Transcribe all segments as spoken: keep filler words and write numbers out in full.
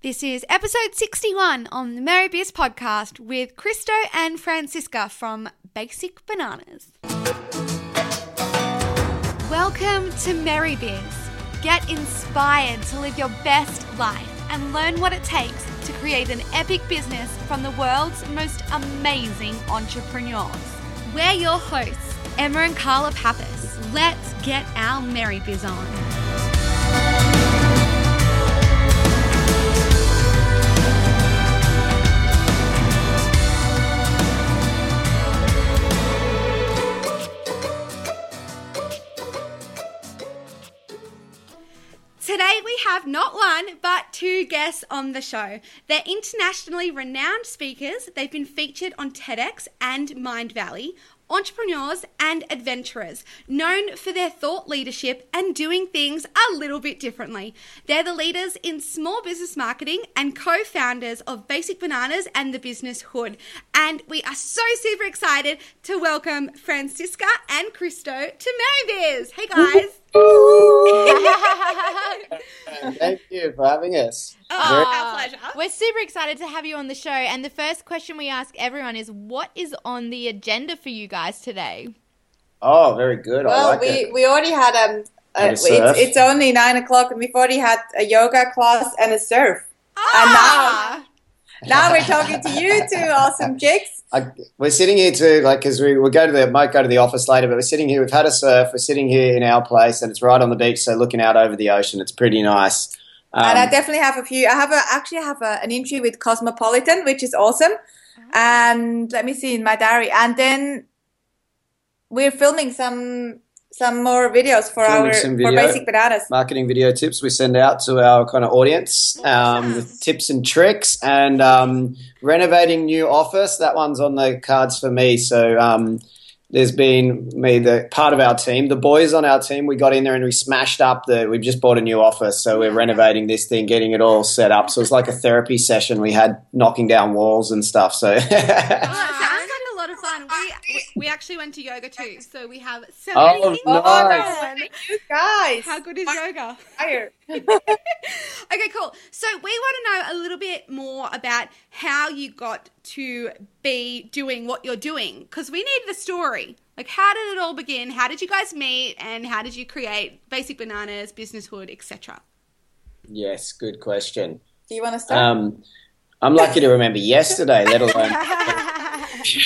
This is episode sixty-one on the MerryBiz podcast with Christo and Francisca from Basic Bananas. Welcome to MerryBiz. Get inspired to live your best life and learn what it takes to create an epic business from the world's most amazing entrepreneurs. We're your hosts, Emma and Carla Pappas. Let's get our MerryBiz on. Today we have not one, but two guests on the show. They're internationally renowned speakers. They've been featured on TEDx and Mindvalley. Entrepreneurs and adventurers, known for their thought leadership and doing things a little bit differently. They're the leaders in small business marketing and co-founders of Basic Bananas and the Business Hood. And we are so super excited to welcome Francisca and Christo to MerryBiz. Hey guys. Thank you for having us. Oh, our pleasure. We're super excited to have you on the show. And the first question we ask everyone is, what is on the agenda for you guys today? Oh, very good. Well, I like we, it. we already had um, a, it's, it's only nine o'clock, and we've already had a yoga class and a surf. Ah! And now, now we're talking to you two awesome chicks. I, we're sitting here too, like, because we we'll go to the might go to the office later, but we're sitting here. We've had a surf. We're sitting here in our place, and it's right on the beach, so looking out over the ocean, it's pretty nice. Um, and I definitely have a few. I have a, actually have a, an interview with Cosmopolitan, which is awesome. Oh. And let me see in my diary. And then we're filming some some more videos for filming our some video, for Basic Bananas. Marketing video tips we send out to our kind of audience um, with tips and tricks. And um, renovating new office, that one's on the cards for me. So um, there's been me, the part of our team, the boys on our team, we got in there and we smashed up the, we've just bought a new office. So we're renovating this thing, getting it all set up. So it's like a therapy session. We had knocking down walls and stuff. So oh, that sounds like a lot of fun. We we actually went to yoga too. So we have seven oh, nice. oh, you guys. How good is yoga? Okay, cool. So we want to know a little bit more about how you got to be doing what you're doing, because we need the story. Like, how did it all begin? How did you guys meet, and how did you create Basic Bananas, Business Hood, et cetera? Yes, good question. Do you want to start? Um, I'm lucky to remember yesterday, let alone.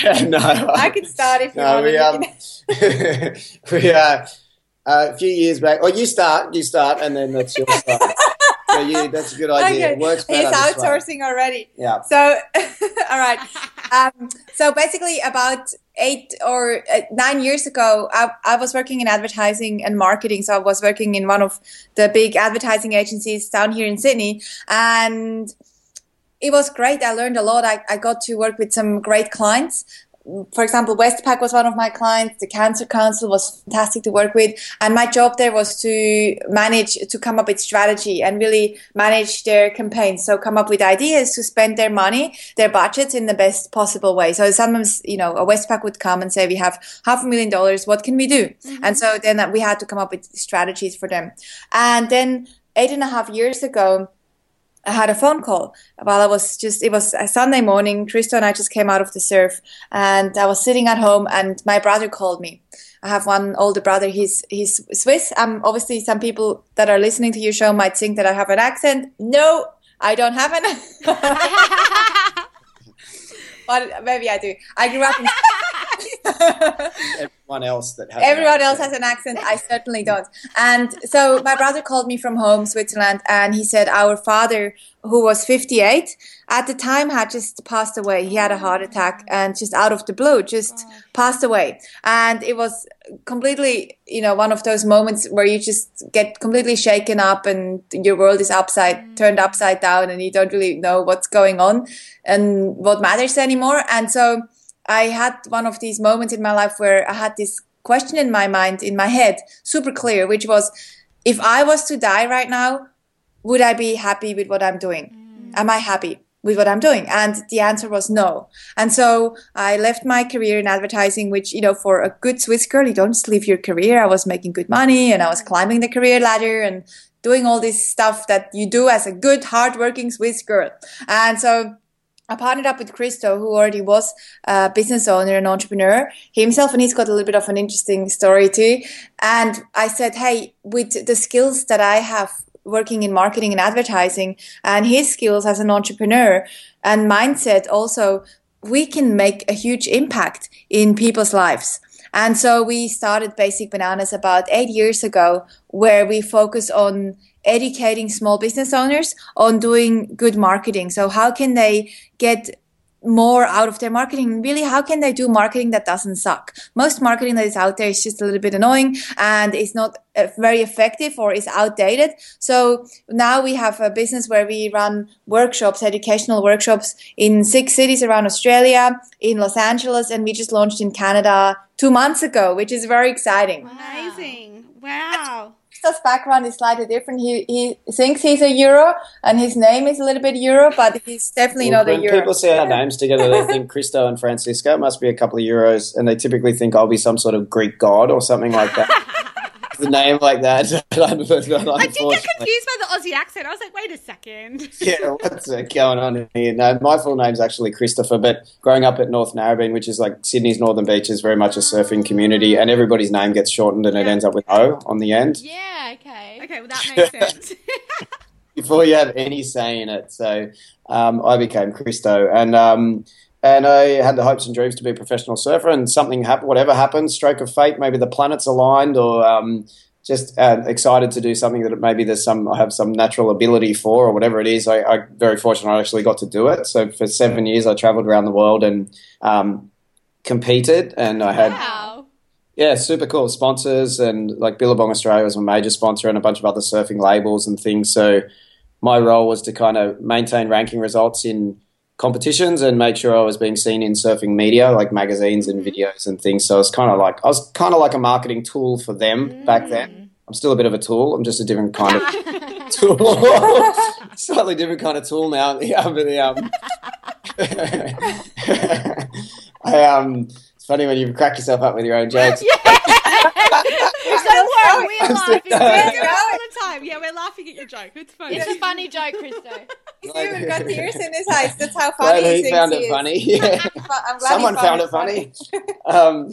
yeah, no, I could start if you no, want. We, um, we uh, uh, a few years back. Oh, you start, you start, and then that's your start. So you, that's a good idea. Okay. It works better. He's outsourcing already. Yeah. So, all right. Um, so basically about eight or nine years ago, I, I was working in advertising and marketing. So I was working in one of the big advertising agencies down here in Sydney. And it was great. I learned a lot. I, I got to work with some great clients. For example, Westpac was one of my clients. The Cancer Council was fantastic to work with. And my job there was to manage, to come up with strategy and really manage their campaigns. So come up with ideas to spend their money, their budgets in the best possible way. So sometimes, you know, a Westpac would come and say, we have half a million dollars. What can we do? Mm-hmm. And so then we had to come up with strategies for them. And then eight and a half years ago, I had a phone call while I was just, it was a Sunday morning. Christo and I just came out of the surf and I was sitting at home and my brother called me. I have one older brother. He's, he's Swiss. Um, obviously some people that are listening to your show might think that I have an accent. No, I don't have an accent. But maybe I do. I grew up in Everyone else that has Everyone else has an accent. I certainly don't. And so my brother called me from home, Switzerland, and he said our father, who was fifty-eight at the time, had just passed away. He had a heart attack and just out of the blue, just oh. passed away. And it was completely, you know, one of those moments where you just get completely shaken up and your world is upside, mm. turned upside down, and you don't really know what's going on and what matters anymore. And so I had one of these moments in my life where I had this question in my mind, in my head, super clear, which was, if I was to die right now, would I be happy with what I'm doing? Mm. Am I happy with what I'm doing? And the answer was no. And so I left my career in advertising, which, you know, for a good Swiss girl, you don't just leave your career. I was making good money and I was climbing the career ladder and doing all this stuff that you do as a good, hardworking Swiss girl. And so I partnered up with Christo, who already was a business owner and entrepreneur himself, and he's got a little bit of an interesting story too. And I said, hey, with the skills that I have working in marketing and advertising and his skills as an entrepreneur and mindset also, we can make a huge impact in people's lives. And so we started Basic Bananas about eight years ago, where we focus on educating small business owners on doing good marketing. So how can they get more out of their marketing? Really, how can they do marketing that doesn't suck? Most marketing that is out there is just a little bit annoying and is not very effective or is outdated. So now we have a business where we run workshops, educational workshops in six cities around Australia, in Los Angeles, and we just launched in Canada two months ago, which is very exciting. Wow. Amazing. Wow. Christo's background is slightly different. He he thinks he's a Euro, and his name is a little bit Euro, but he's definitely well, not a Euro. When people say our names together, they think Christo and Francisca. It must be a couple of Euros, and they typically think I'll be some sort of Greek god or something like that. The name like that. I did get confused by the Aussie accent. I was like, wait a second. Yeah, what's going on here? No, my full name's actually Christopher, but growing up at North Narrabeen, which is like Sydney's northern beach, is very much a surfing community, and everybody's name gets shortened and yeah. it ends up with O on the end. Yeah, okay. Okay, well, that makes sense. Before you have any say in it. So um, I became Christo, and um, and I had the hopes and dreams to be a professional surfer, and something happened, whatever happened, stroke of fate, maybe the planets aligned, or um, just uh, excited to do something that maybe there's some I have some natural ability for, or whatever it is. I, I very fortunate I actually got to do it. So for seven years I travelled around the world and um, competed, and I had wow. yeah, super cool sponsors, and like Billabong Australia was my major sponsor, and a bunch of other surfing labels and things. So my role was to kind of maintain ranking results in competitions and made sure I was being seen in surfing media, like magazines and videos and things. So it's kind of like I was kind of like a marketing tool for them mm. back then. I'm still a bit of a tool. I'm just a different kind of tool, slightly different kind of tool now. Yeah, but the, um, I, um, it's funny when you crack yourself up with your own jokes. Yeah. Don't worry, we're laughing. We're doing all the time. Yeah, we're laughing at your joke. It's funny. It's a funny joke, Christo. He's even got tears in his eyes. That's how funny he thinks he is. Found it funny. Yeah. I'm glad someone found it funny. um,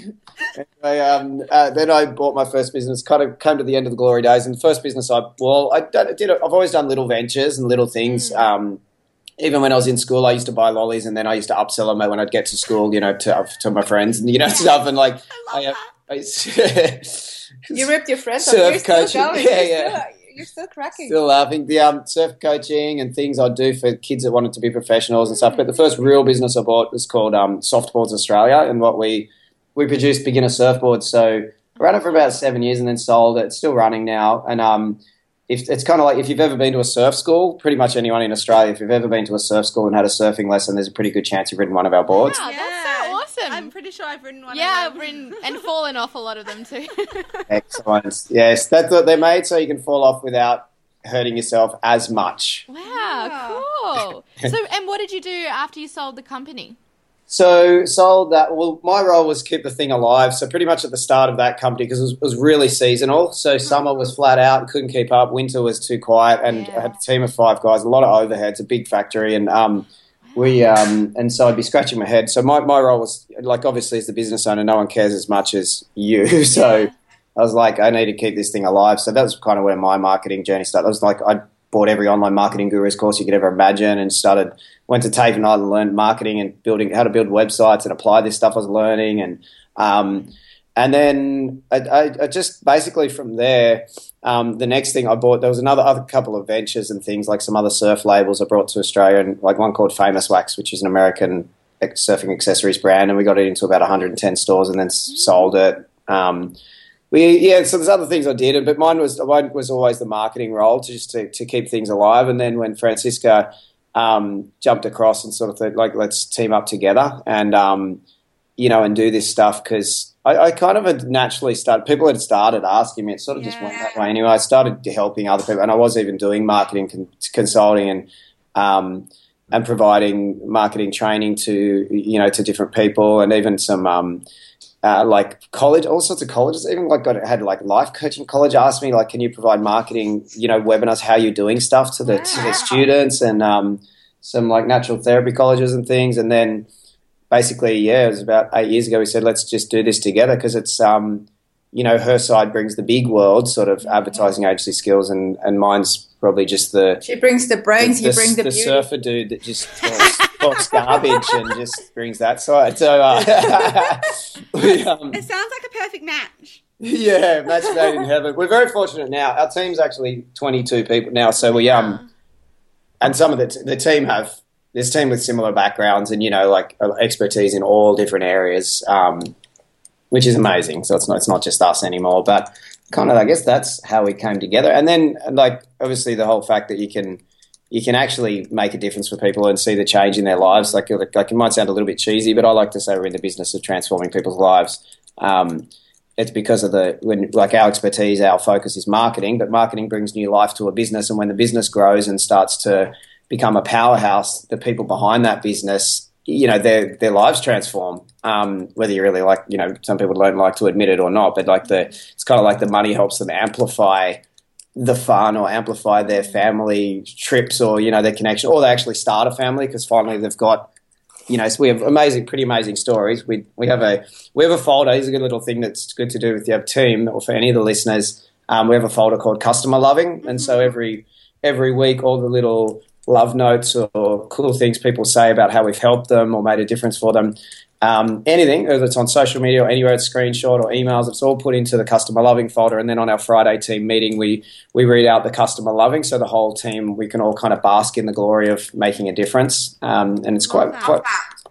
anyway, um, uh, then I bought my first business. Kind of came to the end of the glory days, and the first business I well, I did. I've always done little ventures and little things. Mm. Um, Even when I was in school, I used to buy lollies, and then I used to upsell them when I'd get to school, you know, to to my friends and, you know, yeah. stuff. And, like, I, I, I you ripped your friends off. Surf coaching. Still going. Yeah, you're yeah. Still, you're still cracking. Still laughing. The um, surf coaching and things I do for kids that wanted to be professionals and stuff. But the first real business I bought was called um, Softboards Australia, and what we, we produced beginner surfboards. So I ran it for about seven years and then sold it. It's still running now. And, um, If, it's kind of like if you've ever been to a surf school, pretty much anyone in Australia, if you've ever been to a surf school and had a surfing lesson, there's a pretty good chance you've ridden one of our boards. Wow, yeah, that's so awesome. I'm pretty sure I've ridden one yeah, of them. Yeah, I've ridden and fallen off a lot of them too. Excellent. Yes, that's what they're made, so you can fall off without hurting yourself as much. Wow, cool. So, and what did you do after you sold the company? So sold that. Well, my role was keep the thing alive. So pretty much at the start of that company, because it was, it was really seasonal. So summer was flat out, couldn't keep up. Winter was too quiet, and yeah. I had a team of five guys, a lot of overheads, a big factory, and um, we um, and so I'd be scratching my head. So my, my role was like, obviously as the business owner, no one cares as much as you. So yeah. I was like, I need to keep this thing alive. So that was kind of where my marketing journey started. I was like, I bought every online marketing guru's course you could ever imagine and started, went to TAFE and I learned marketing and building, how to build websites and apply this stuff I was learning. And um, and then I, I, I just basically from there, um, the next thing I bought, there was another other couple of ventures and things, like some other surf labels I brought to Australia, and like one called Famous Wax, which is an American surfing accessories brand, and we got it into about one hundred ten stores and then sold it. Um, we, yeah, so there's other things I did, but mine was mine was always the marketing role to just to, to keep things alive. And then when Francisca um, jumped across and sort of thought, like, let's team up together and um, you know, and do this stuff, because I, I kind of had naturally started. People had started asking me. It sort of yeah. just went that way anyway. I started helping other people, and I was even doing marketing con- consulting and. Um, and providing marketing training to, you know, to different people, and even some um, uh, like college, all sorts of colleges, even like got had like life coaching college asked me, like, can you provide marketing, you know, webinars, how you're doing stuff to the, wow. to the students, and um, some like natural therapy colleges and things. And then basically, yeah, it was about eight years ago, we said, let's just do this together, because it's, um, you know, her side brings the big world sort of advertising agency skills, and, and mine's probably just the... She brings the brains, the, you the, bring the, the beauty. The surfer dude that just talks, talks garbage and just brings that side. So, uh, we, um, it sounds like a perfect match. Yeah, match made in heaven. We're very fortunate now. Our team's actually twenty-two people now, so we... um, and some of the, t- the team have... This team with similar backgrounds and, you know, like expertise in all different areas, um, which is amazing. So it's not, it's not just us anymore. But kind of, I guess that's how we came together. And then, like, obviously the whole fact that you can you can actually make a difference for people and see the change in their lives. Like, like it might sound a little bit cheesy, but I like to say we're in the business of transforming people's lives. Um, it's because of the when like our expertise, our focus is marketing, but marketing brings new life to a business. And when the business grows and starts to become a powerhouse, the people behind that business, you know, their their lives transform, um, whether you really like, you know, some people don't like to admit it or not, but like the, it's kind of like the money helps them amplify the fun or amplify their family trips or, you know, their connection, or they actually start a family because finally they've got, you know, so we have amazing, pretty amazing stories. We we have a, we have a folder. Here's a good little thing that's good to do with your team or for any of the listeners. Um, we have a folder called Customer Loving. And so every, every week, all the little love notes or cool things people say about how we've helped them or made a difference for them, um, anything, whether it's on social media or anywhere, it's screenshot or emails, it's all put into the Customer Loving folder. And then on our Friday team meeting, we we read out the Customer Loving, so the whole team, we can all kind of bask in the glory of making a difference, um, and it's quite, quite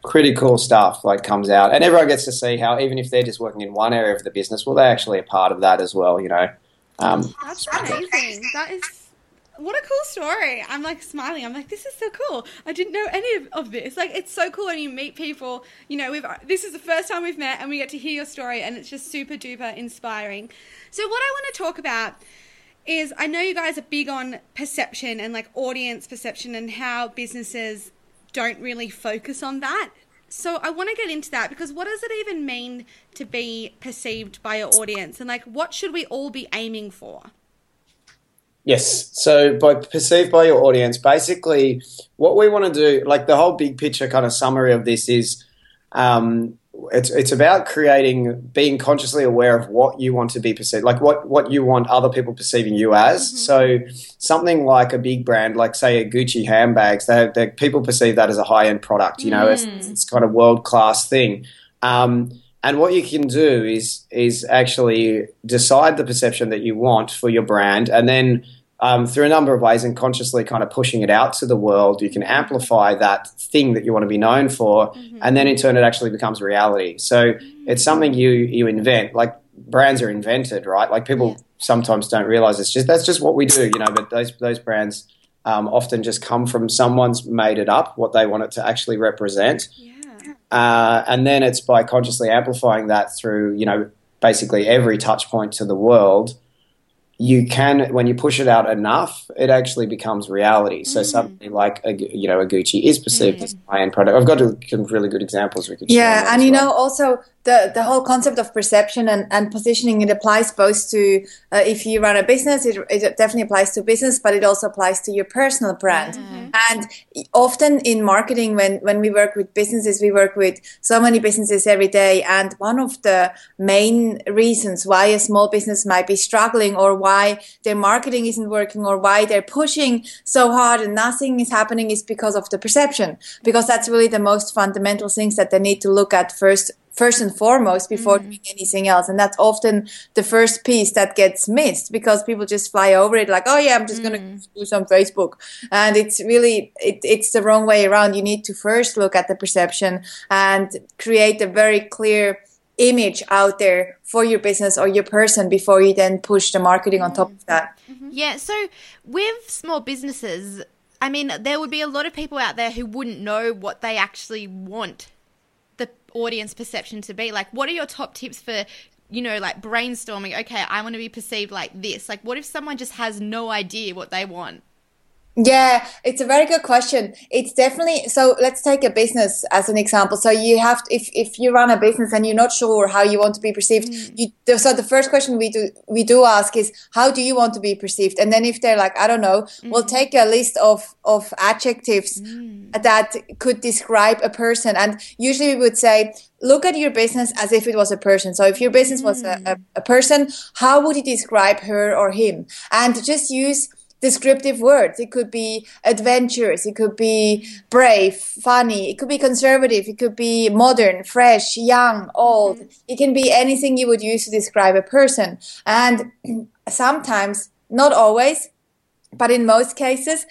pretty cool stuff, like, comes out, and everyone gets to see how, even if they're just working in one area of the business, well, they're actually a part of that as well, you know. Um, that's amazing. That is What a cool story. I'm like smiling. I'm like, this is so cool. I didn't know any of, of this. Like, it's so cool when you meet people, you know, we've, this is the first time we've met and we get to hear your story, and it's just super duper inspiring. So what I want to talk about is, I know you guys are big on perception and like audience perception and how businesses don't really focus on that. So I want to get into that, because what does it even mean to be perceived by your audience? And like, what should we all be aiming for? Yes. So by perceived by your audience, basically what we want to do, like the whole big picture kind of summary of this is, um, it's it's about creating, being consciously aware of what you want to be perceived, like what, what you want other people perceiving you as. Mm-hmm. So something like a big brand, like say a Gucci handbags, they, they people perceive that as a high-end product, you know, mm. it's, it's kind of world-class thing. Um And what you can do is is actually decide the perception that you want for your brand, and then um, through a number of ways and consciously kind of pushing it out to the world, you can amplify that thing that you want to be known for, mm-hmm. and then in turn it actually becomes reality. So mm-hmm. it's something you, you invent. Like, brands are invented, right? Like, people yeah. sometimes don't realize it's just that's just what we do, you know, but those those brands um, often just come from someone's made it up, what they want it to actually represent. Yeah. Uh, and then it's by consciously amplifying that through, you know, basically every touch point to the world. You can, when you push it out enough, it actually becomes reality. Mm. So something like, a, you know, a Gucci is perceived mm. as a high-end product. I've got some really good examples we could share. Yeah, and you well. know, also the, the whole concept of perception and, and positioning, it applies both to, uh, if you run a business, it, it definitely applies to business, but it also applies to your personal brand. Mm. And often in marketing, when, when we work with businesses, we work with so many businesses every day. And one of the main reasons why a small business might be struggling, or why their marketing isn't working, or why they're pushing so hard and nothing is happening, is because of the perception. Because that's really the most fundamental things that they need to look at first. First and foremost, before mm. doing anything else. And that's often the first piece that gets missed, because people just fly over it like, oh, yeah, I'm just mm. going to do some Facebook. And it's really, it, it's the wrong way around. You need to first look at the perception and create a very clear image out there for your business or your person before you then push the marketing mm. on top of that. Mm-hmm. Yeah, so with small businesses, I mean, there would be a lot of people out there who wouldn't know what they actually want audience perception to be. Like, what are your top tips for, you know, like brainstorming, okay, I want to be perceived like this? Like, what if someone just has no idea what they want? Yeah, it's a very good question. It's definitely, so let's take a business as an example. So you have to, if, if you run a business and you're not sure how you want to be perceived, mm. you, so the first question we do we do ask is, how do you want to be perceived? And then if they're like, I don't know, mm. we'll take a list of, of adjectives mm. that could describe a person. And usually we would say, look at your business as if it was a person. So if your business mm. was a, a, a person, how would you describe her or him? And just use descriptive words. It could be adventurous, it could be brave, funny, it could be conservative, it could be modern, fresh, young, old. It can be anything you would use to describe a person. And sometimes, not always, but in most cases,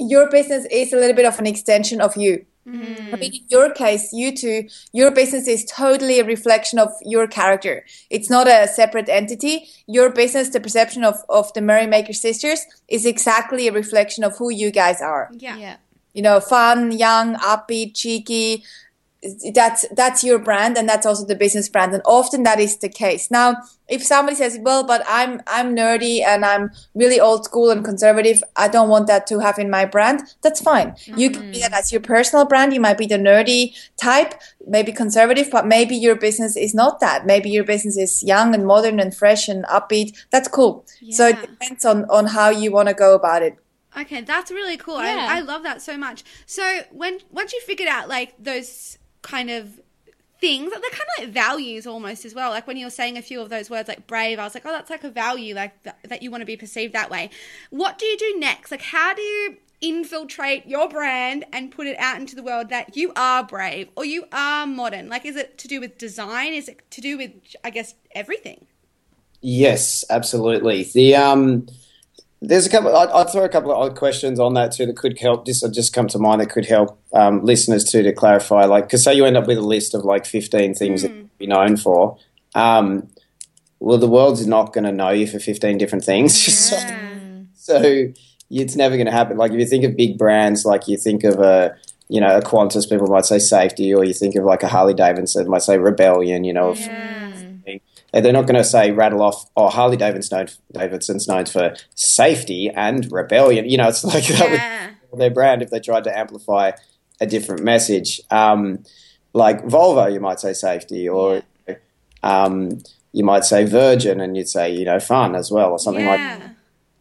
your business is a little bit of an extension of you. Mm. I mean, in your case, you two, your business is totally a reflection of your character. It's not a separate entity. Your business, the perception of, of the Merrymaker sisters, is exactly a reflection of who you guys are. Yeah. yeah. You know, fun, young, upbeat, cheeky. That's that's your brand, and that's also the business brand, and often that is the case. Now, if somebody says, well, but I'm I'm nerdy and I'm really old school and conservative, I don't want that to have in my brand, that's fine. Mm-hmm. You can be that as your personal brand. You might be the nerdy type, maybe conservative, but maybe your business is not that. Maybe your business is young and modern and fresh and upbeat. That's cool. Yeah. So it depends on, on how you want to go about it. Okay, that's really cool. Yeah. I, I love that so much. So when once you figured out like those kind of things, they're kind of like values almost as well. Like when you were saying a few of those words like brave, I was like, oh, that's like a value, like th- that you want to be perceived that way. What do you do next? Like, how do you infiltrate your brand and put it out into the world that you are brave or you are modern? Like, is it to do with design? Is it to do with, I guess, everything? Yes, absolutely. The um There's a couple. I'll throw a couple of odd questions on that too that could help. This just come to mind that could help um, listeners too to clarify. Like, because say you end up with a list of like fifteen things mm. that you'd be known for. Um, well, the world's not going to know you for fifteen different things. Yeah. so, so it's never going to happen. Like if you think of big brands, like you think of a you know a Qantas, people might say safety, or you think of like a Harley Davidson, might say rebellion. You know. Yeah. If, They're not going to say rattle off, oh, Harley Davidson's known for safety and rebellion. You know, it's like yeah. that would their brand if they tried to amplify a different message. Um, like Volvo, you might say safety, or yeah. um, you might say Virgin and you'd say, you know, fun as well, or something yeah. like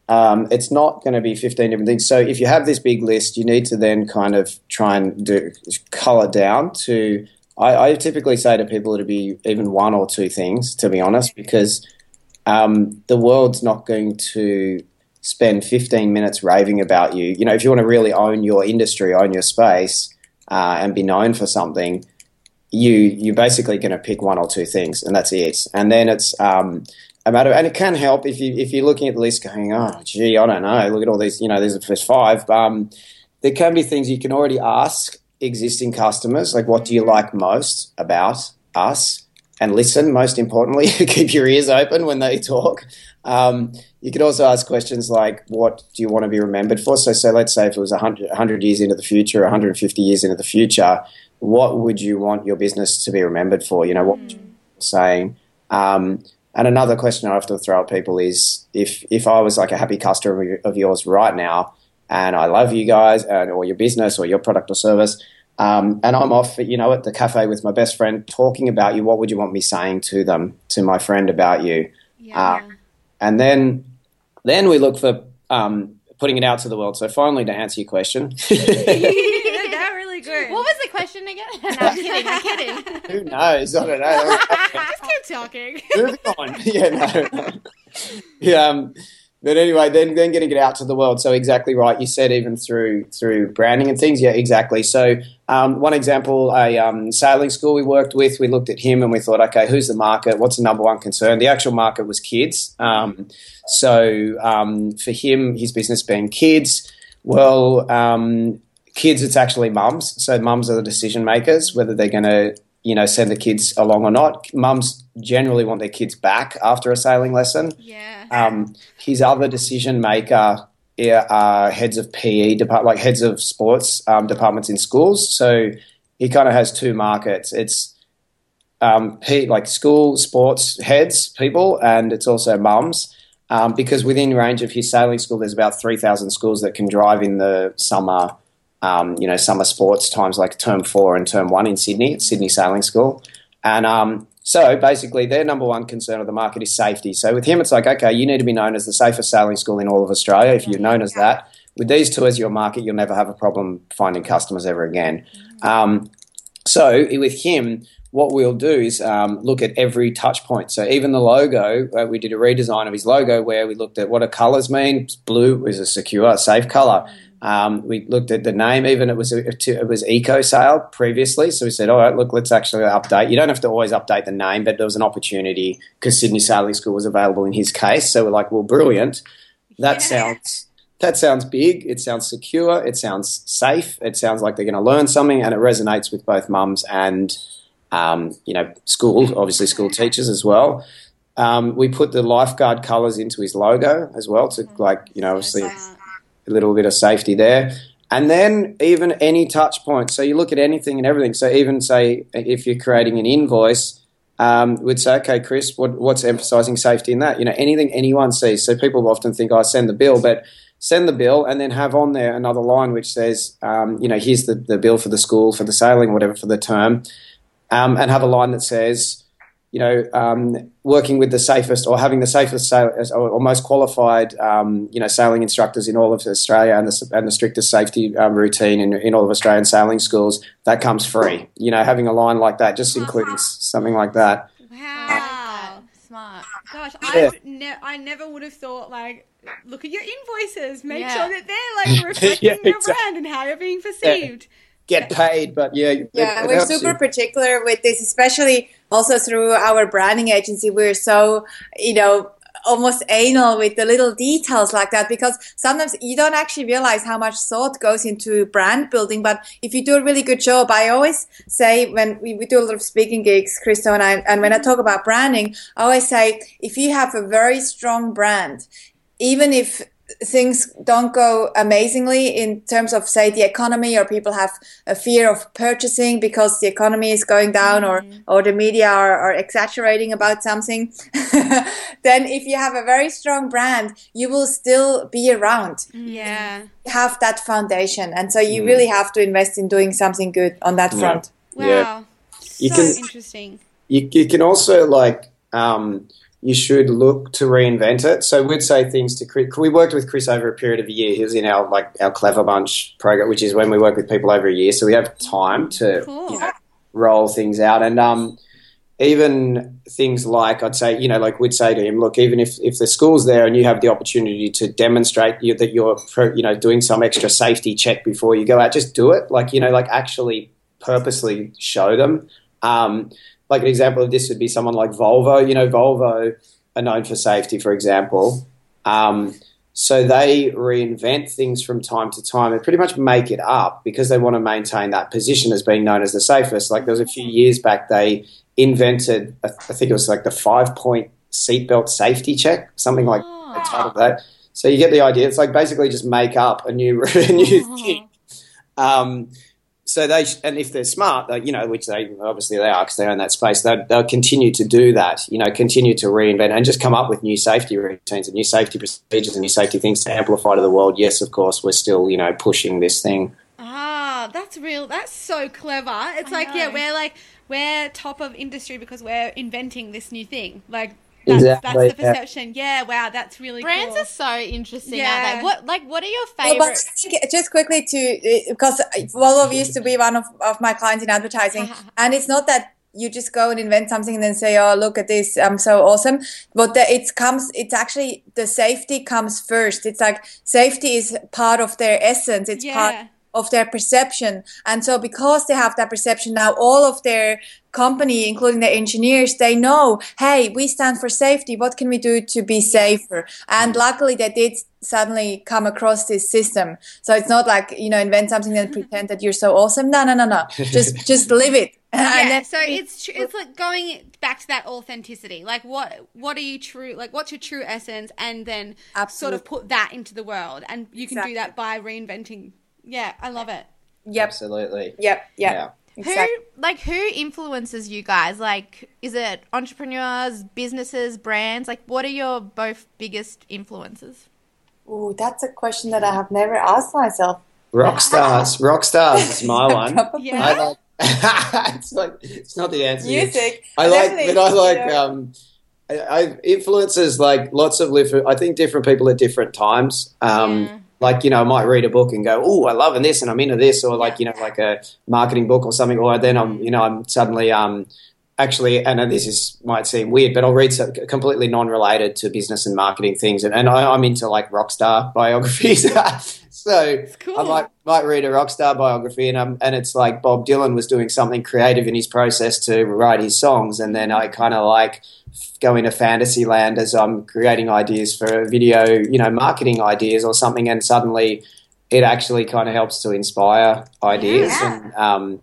that. Um, it's not going to be fifteen different things. So if you have this big list, you need to then kind of try and do colour down to – I, I typically say to people to be even one or two things, to be honest, because um, the world's not going to spend fifteen minutes raving about you. You know, if you want to really own your industry, own your space, uh, and be known for something, you you're basically going to pick one or two things, and that's it. And then it's um, a matter, of, and it can help if you if you're looking at the list, going, oh, gee, I don't know, look at all these. You know, there's the first five. Um, there can be things you can already ask existing customers, like what do you like most about us, and listen, most importantly, keep your ears open when they talk. Um, you could also ask questions like what do you want to be remembered for? So, so let's say if it was one hundred years into the future, one hundred fifty years into the future, what would you want your business to be remembered for? You know, what would you be saying? Um, and another question I often throw at people is if, if I was like a happy customer of yours right now, and I love you guys and or your business or your product or service, um, and I'm off, you know, at the cafe with my best friend talking about you, what would you want me saying to them, to my friend about you? Yeah. Uh, and then then we look for um, putting it out to the world. So finally, to answer your question. That really good. What was the question again? No, I'm kidding. I'm kidding. Who knows? I don't know. Just keep talking. Moving on. Yeah, no. no. Yeah, um, but anyway, then then getting it out to the world. So exactly right. You said even through through branding and things. Yeah, exactly. So um, one example, a um, sailing school we worked with, we looked at him and we thought, okay, who's the market? What's the number one concern? The actual market was kids. Um, so um, for him, his business being kids, well, um, kids, it's actually mums. So mums are the decision makers, whether they're going to, you know, send the kids along or not. Mums generally want their kids back after a sailing lesson. Yeah. Um, his other decision maker are heads of P E depart, like heads of sports um, departments in schools. So he kind of has two markets. It's um, P, like school sports heads people, and it's also mums. Um, because within range of his sailing school, there's about three thousand schools that can drive in the summer. Um, you know, summer sports times like term four and term one in Sydney, at Sydney Sailing School. And um, so basically their number one concern of the market is safety. So with him, it's like, okay, you need to be known as the safest sailing school in all of Australia. If you're known as that, with these two as your market, you'll never have a problem finding customers ever again. Um, so with him, what we'll do is um, look at every touch point. So even the logo, uh, we did a redesign of his logo where we looked at what do colours mean. Blue is a secure, safe colour. Um, we looked at the name, even it was it was EcoSail previously. So we said, all right, look, let's actually update. You don't have to always update the name, but there was an opportunity because Sydney Sailing School was available in his case. So we're like, well, brilliant. That yeah. sounds that sounds big. It sounds secure. It sounds safe. It sounds like they're going to learn something, and it resonates with both mums and um, you know school, obviously school teachers as well. Um, we put the lifeguard colours into his logo as well to like you know obviously. A little bit of safety there. And then even any touch point. So you look at anything and everything. So even say if you're creating an invoice, um, we'd say, okay, Chris, what, what's emphasizing safety in that? You know, anything anyone sees. So people often think, oh, send the bill, but send the bill and then have on there another line which says, um, you know, here's the, the bill for the school, for the sailing, whatever, for the term, um, and have a line that says, you know, um, working with the safest or having the safest sail- or most qualified, um, you know, sailing instructors in all of Australia and the, and the strictest safety um, routine in, in all of Australian sailing schools, that comes free. You know, having a line like that, just including something like that. Wow. Um, Smart. Gosh, yeah. I, ne- I never would have thought, like, look at your invoices, make yeah. sure that they're, like, reflecting yeah, exactly. your brand and how you're being perceived. Yeah. Get paid, but yeah, it, yeah, it we're super you. particular with this, especially also through our branding agency. We're so you know almost anal with the little details like that because sometimes you don't actually realize how much thought goes into brand building. But if you do a really good job, I always say when we, we do a lot of speaking gigs, Christo and I, and when I talk about branding, I always say if you have a very strong brand, even if things don't go amazingly in terms of, say, the economy or people have a fear of purchasing because the economy is going down or, or the media are, are exaggerating about something, then if you have a very strong brand, you will still be around. Yeah. Have that foundation. And so you mm. really have to invest in doing something good on that yeah. front. Wow. Yeah. So you can, interesting. You, you can also, like... Um, you should look to reinvent it. So we'd say things to Chris. We worked with Chris over a period of a year. He was in our like our Clever Bunch program, which is when we work with people over a year. So we have time to cool. you know, roll things out. And um, even things like I'd say, you know, like we'd say to him, look, even if, if the school's there and you have the opportunity to demonstrate you, that you're, you know, doing some extra safety check before you go out, just do it. Like, you know, like actually purposely show them. Um Like an example of this would be someone like Volvo. You know, Volvo are known for safety, for example. Um, so they reinvent things from time to time and pretty much make it up because they want to maintain that position as being known as the safest. Like there was a few years back they invented, I think it was like the five-point seatbelt safety check, something like the title of that. So you get the idea. It's like basically just make up a new, a new thing. Um So they – and if they're smart, they, you know, which they obviously they are because they're in that space, they'll, they'll continue to do that, you know, continue to reinvent and just come up with new safety routines and new safety procedures and new safety things to amplify to the world. Yes, of course, we're still, you know, pushing this thing. Ah, that's real. That's so clever. It's I like, know. yeah, we're like – we're top of industry because we're inventing this new thing. Like That's, exactly. That's the perception. Yeah. yeah. Wow. That's really Brands cool. are so interesting. Yeah. Aren't they? What, like, what are your favourites? Well, just quickly to, because Volvo used to be one of, of my clients in advertising, and it's not that you just go and invent something and then say, oh, look at this, I'm so awesome. But the, it comes, it's actually, the safety comes first. It's like safety is part of their essence. It's yeah. part of their perception. And so because they have that perception now, all of their company, including the engineers, they know, hey, we stand for safety. What can we do to be safer? And luckily they did suddenly come across this system. So it's not like, you know, invent something and pretend that you're so awesome. No, no, no, no. Just just live it. Yeah, so it's tr- it's like going back to that authenticity. Like what what are you true, like what's your true essence, and then Absolutely. Sort of put that into the world. And you can exactly. do that by reinventing. Yeah, I love it. Yep. Absolutely. Yep, yep. Yeah. Exactly. Who like who influences you guys? Like, is it entrepreneurs, businesses, brands? Like, what are your both biggest influences? Oh, that's a question that I have never asked myself. Rock stars. Rock stars is my one. Yeah. I like, it's like it's not the answer. Music. I like, but I like you know. um, I, I influences like lots of different. I think different people at different times. Um, yeah. Like, you know, I might read a book and go, oh, I love this and I'm into this, or like, you know, like a marketing book or something, or then I'm, you know, I'm suddenly um, actually, I know this is might seem weird, but I'll read some completely non-related to business and marketing things, and, and I, I'm into like rock star biographies. So cool. I might might read a rock star biography, and I'm, and it's like Bob Dylan was doing something creative in his process to write his songs, and then I kind of like go into fantasy land as I'm creating ideas for a video, you know, marketing ideas or something, and suddenly it actually kind of helps to inspire ideas. Yeah. And, um,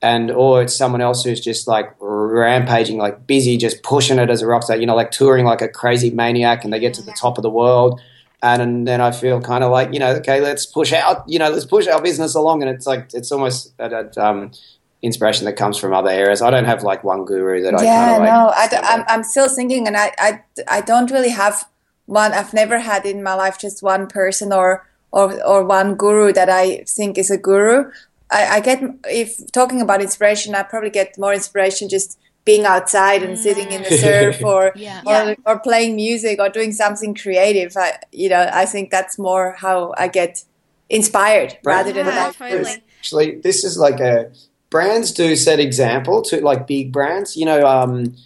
and or it's someone else who's just like rampaging, like busy, just pushing it as a rock star, you know, like touring like a crazy maniac, and they get to the top of the world. And, and then I feel kind of like, you know, okay, let's push out, you know, let's push our business along. And it's like, it's almost that, that um, inspiration that comes from other areas. I don't have like one guru that I yeah, kind of like. Yeah, no, I d- I'm, I'm still thinking, and I, I, I don't really have one. I've never had in my life just one person or, or, or one guru that I think is a guru. I, I get, if talking about inspiration, I probably get more inspiration just being outside and sitting in the surf, or, yeah. or or playing music, or doing something creative. I, you know, I think that's more how I get inspired, brands, rather than yeah, like totally. Actually, this is like a brands do set example to like big brands. You know, um,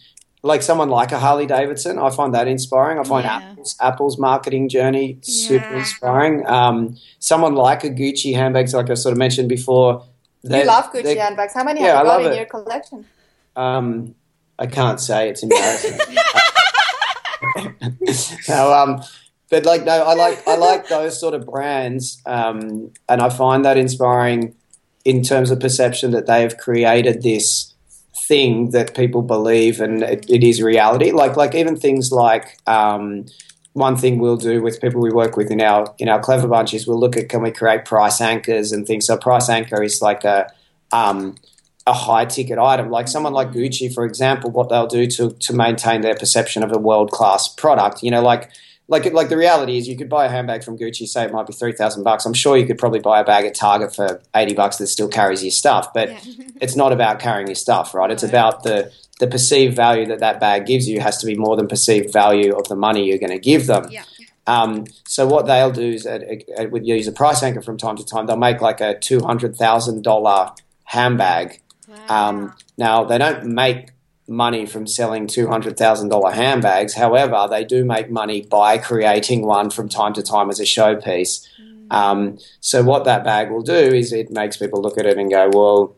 like someone like a Harley Davidson, I find that inspiring. I find yeah. Apple's, Apple's marketing journey super yeah. inspiring. Um, someone like a Gucci handbags, like I sort of mentioned before. You love Gucci handbags. How many yeah, have you got in it. Your collection? Um, I can't say, it's embarrassing. no, um, but like, no, I like, I like those sort of brands. Um, and I find that inspiring in terms of perception that they have created this thing that people believe, and it, it is reality. Like, like even things like, um, one thing we'll do with people we work with in our, in our Clever Bunch is we'll look at, can we create price anchors and things. So price anchor is like a, um, a high-ticket item. Like someone like Gucci, for example, what they'll do to to maintain their perception of a world-class product, you know, like like like the reality is you could buy a handbag from Gucci, say it might be three thousand bucks. I'm sure you could probably buy a bag at Target for eighty bucks that still carries your stuff, but yeah. It's not about carrying your stuff, right? It's about the, the perceived value that that bag gives you has to be more than perceived value of the money you're going to give them. Yeah. Um, so what they'll do is uh, uh, would use a price anchor from time to time. They'll make like a two hundred thousand dollars handbag. Wow. Um, now, they don't make money from selling two hundred thousand dollars handbags. However, they do make money by creating one from time to time as a showpiece. Mm. Um, so what that bag will do is it makes people look at it and go, well,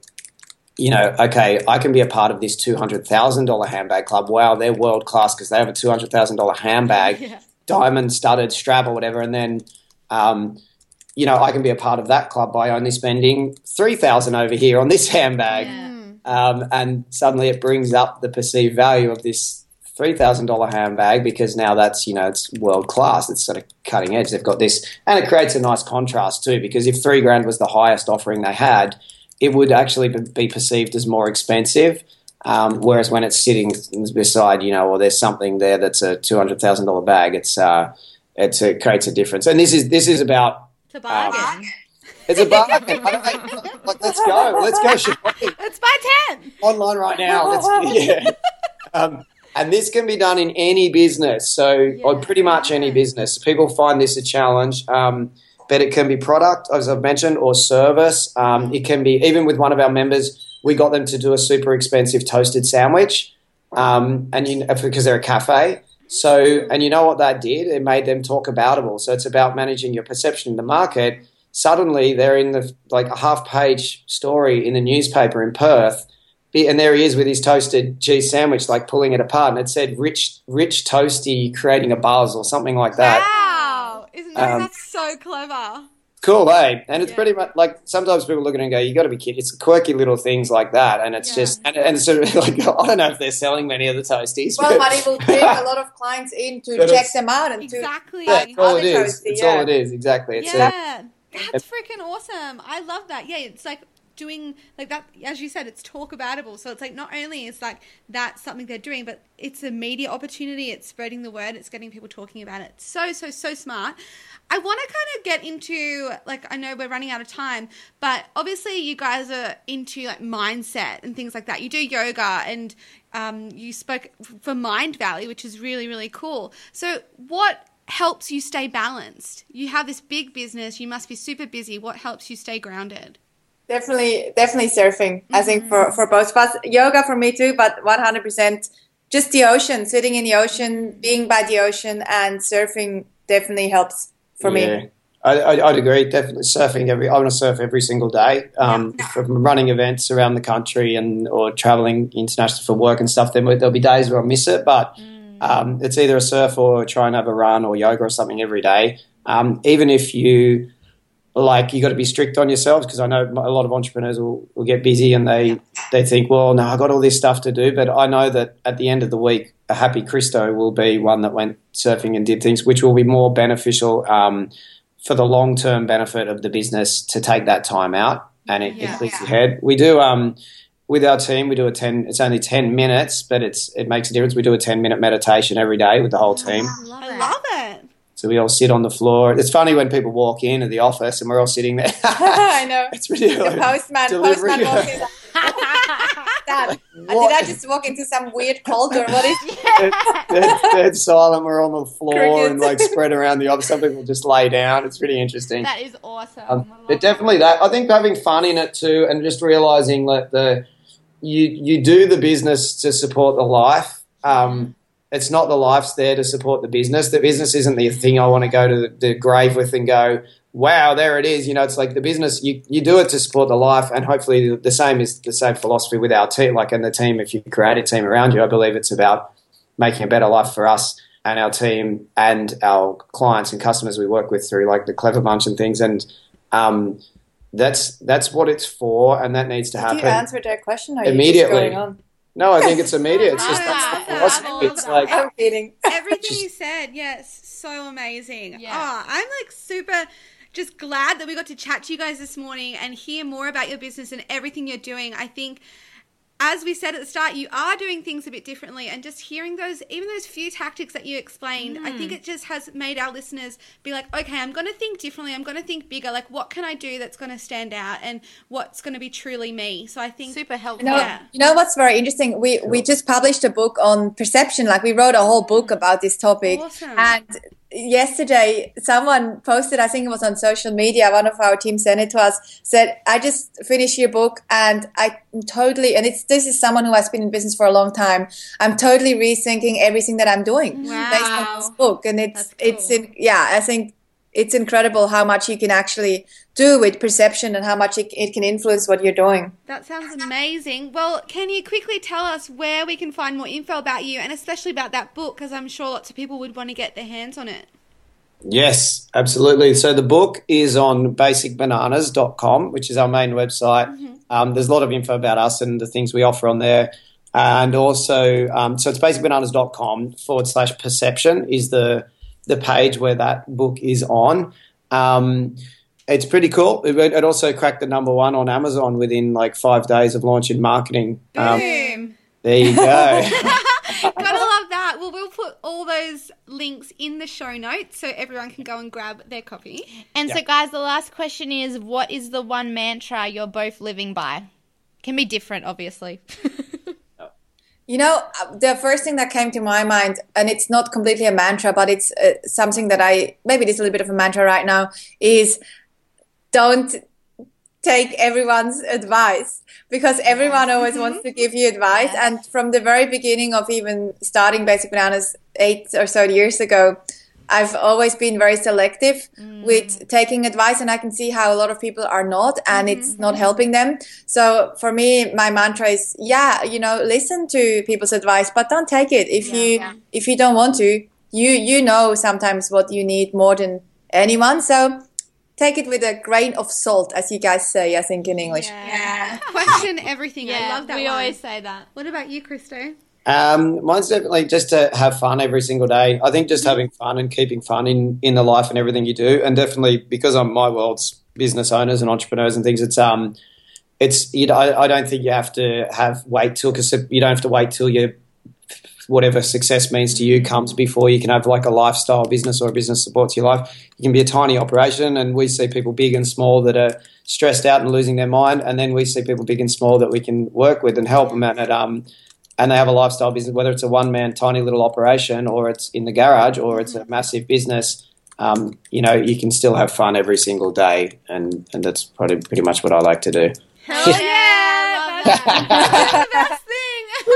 you know, okay, I can be a part of this two hundred thousand dollars handbag club. Wow, they're world class because they have a two hundred thousand dollars handbag, yeah. diamond studded strap or whatever, and then um, – you know, I can be a part of that club by only spending three thousand dollars over here on this handbag. Yeah. Um, and suddenly it brings up the perceived value of this three thousand dollars handbag because now that's, you know, it's world class. It's sort of cutting edge. They've got this. And it creates a nice contrast too, because if three grand was the highest offering they had, it would actually be perceived as more expensive. Um, whereas when it's sitting beside, you know, or there's something there that's a two hundred thousand dollars bag, it's, uh, it's, it creates a difference. And this is, this is about, It's a bargain. Um, it's a bargain. I don't think, like, let's go. Let's go shopping. Let's buy ten. Online right now. Let's, yeah. Um, And this can be done in any business, so yeah. or pretty much any business. People find this a challenge, um, but it can be product, as I've mentioned, or service. Um, it can be, even with one of our members, we got them to do a super expensive toasted sandwich um, and you, because they're a cafe. So, and you know what that did? It made them talk aboutable. So it's about managing your perception in the market. Suddenly they're in the like a half-page story in the newspaper in Perth, and there he is with his toasted cheese sandwich, like pulling it apart, and it said rich, rich toasty, creating a buzz or something like that. Wow! Isn't that um, that's so clever? Cool, eh? And it's yeah. pretty much like sometimes people look at it and go, "You got to be kidding!" It's quirky little things like that, and it's yeah. just and, and sort of like I don't know if they're selling many of the toasties. Well, but it will bring a lot of clients in to check them out and exactly. to exactly. That's all it is. It's yeah. all it is. Exactly. It's yeah, a, that's freaking awesome. I love that. Yeah, it's like. Doing like that, as you said, it's talk aboutable. So it's like not only it's like that's something they're doing, but it's a media opportunity. It's spreading the word. It's getting people talking about it. So, so, so smart. I want to kind of get into, like, I know we're running out of time, but obviously you guys are into like mindset and things like that. You do yoga and um, you spoke for Mindvalley, which is really, really cool. So what helps you stay balanced? You have this big business. You must be super busy. What helps you stay grounded? Definitely, definitely surfing. Mm-hmm. I think for, for both of us, yoga for me too, but one hundred percent just the ocean, sitting in the ocean, being by the ocean and surfing definitely helps for yeah. me. I, I, I'd agree. Definitely surfing. Every, I want to surf every single day. Um, yeah. From running events around the country and or traveling internationally for work and stuff, then there'll be days where I'll miss it, but mm. um, it's either a surf or try and have a run or yoga or something every day. Um, even if you... Like you got to be strict on yourselves because I know a lot of entrepreneurs will, will get busy and they, they think, well, no, I got all this stuff to do. But I know that at the end of the week, a happy Christo will be one that went surfing and did things, which will be more beneficial um, for the long-term benefit of the business to take that time out and it, yeah. it clicks your head. We do um, with our team. We do a ten. It's only ten minutes, but it's it makes a difference. We do a ten-minute meditation every day with the whole team. Oh, I love it. I love it. So we all sit on the floor. It's funny when people walk in at the office and we're all sitting there. I know. It's ridiculous. The postman, delivery. postman walks in. Dad, did I just walk into some weird culture? What is it? Dead, dead silent. We're on the floor Crickets. and like spread around the office. Some people just lay down. It's really interesting. That is awesome. Um, but definitely that. I think having fun in it too and just realising that the you, you do the business to support the life. Um It's not the life's there to support the business. The business isn't the thing I want to go to the, the grave with and go, wow, there it is. You know, it's like the business, you, you do it to support the life and hopefully the, the same is the same philosophy with our team. Like in the team, if you create a team around you, I believe it's about making a better life for us and our team and our clients and customers we work with through like the Clever Bunch and things. And um, that's that's what it's for and that needs to happen. Did you answer that question or immediately. Are you just going on? No, I think it's immediate. It's just that's the philosophy. It's like I'm kidding. Everything you said, yes, so amazing. Yeah. Oh, I'm like super just glad that we got to chat to you guys this morning and hear more about your business and everything you're doing. I think as we said at the start, you are doing things a bit differently and just hearing those, even those few tactics that you explained, mm. I think it just has made our listeners be like, okay, I'm going to think differently. I'm going to think bigger. Like what can I do that's going to stand out and what's going to be truly me? So I think super helpful. You know, yeah. you know what's very interesting? We, we just published a book on perception. Like we wrote a whole book about this topic. Awesome. And yesterday someone posted, I think it was on social media, one of our team sent it to us, said, I just finished your book and I totally, and it's this is someone who has been in business for a long time, I'm totally rethinking everything that I'm doing wow. based on this book. And it's, cool. it's in, yeah, I think it's incredible how much you can actually do with perception and how much it, it can influence what you're doing. That sounds amazing. Well, can you quickly tell us where we can find more info about you and especially about that book because I'm sure lots of people would want to get their hands on it. Yes, absolutely. So the book is on basic bananas dot com, which is our main website. Mm-hmm. Um, there's a lot of info about us and the things we offer on there. And also, um, so it's basic bananas dot com forward slash perception is the, the page where that book is on. Um It's pretty cool. It, it also cracked the number one on Amazon within like five days of launch in marketing. Um, Boom. There you go. Gotta love that. Well, we'll put all those links in the show notes so everyone can go and grab their copy. And yep. so, guys, the last question is what is the one mantra you're both living by? Can be different, obviously. You know, the first thing that came to my mind, and it's not completely a mantra, but it's uh, something that I, maybe it is a little bit of a mantra right now, is don't take everyone's advice, because everyone always mm-hmm. wants to give you advice. Yeah. And from the very beginning of even starting Basic Bananas eight or so years ago, I've always been very selective mm. with taking advice, and I can see how a lot of people are not, and mm-hmm. it's not helping them. So for me, my mantra is, yeah, you know, listen to people's advice, but don't take it. If yeah, you yeah. if you don't want to, you you know sometimes what you need more than anyone. So take it with a grain of salt, as you guys say, I think, in English. Yeah. yeah. Question everything. Yeah, I love that we one. Always say that. What about you, Christo? Um, mine's definitely just to have fun every single day. I think just having fun and keeping fun in, in the life and everything you do. And definitely, because I'm my world's business owners and entrepreneurs and things, it's um, it's you know, I, I don't think you have to have wait till because you don't have to wait till you whatever success means to you comes before you can have like a lifestyle business or a business supports your life. You can be a tiny operation, and we see people big and small that are stressed out and losing their mind, and then we see people big and small that we can work with and help them out at um. And they have a lifestyle business, whether it's a one-man tiny little operation or it's in the garage or it's a massive business, um, you know, you can still have fun every single day, and, and that's probably pretty much what I like to do. Hell yeah! yeah that's the best thing.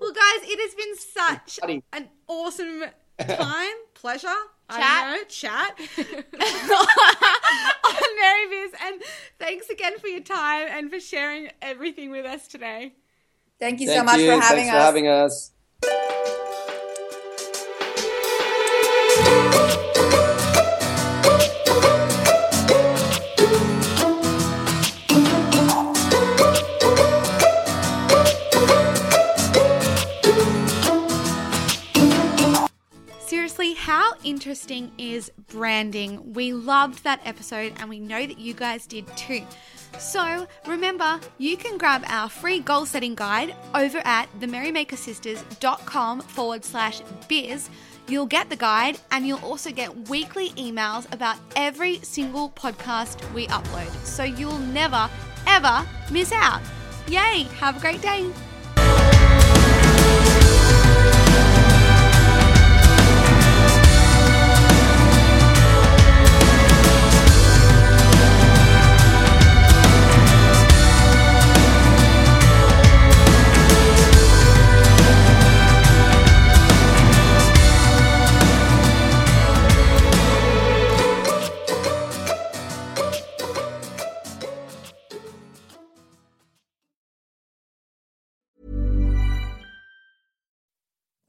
Well, guys, it has been such Funny. an awesome time, pleasure. Chat, chat on MerryBiz, and thanks again for your time and for sharing everything with us today. Thank you Thank so much you. for having Thanks us. for having us. Seriously, how interesting is branding? We loved that episode, and we know that you guys did too. So remember, you can grab our free goal setting guide over at themerrymakersisters.com forward slash biz. You'll get the guide, and you'll also get weekly emails about every single podcast we upload. So you'll never, ever miss out. Yay! Have a great day.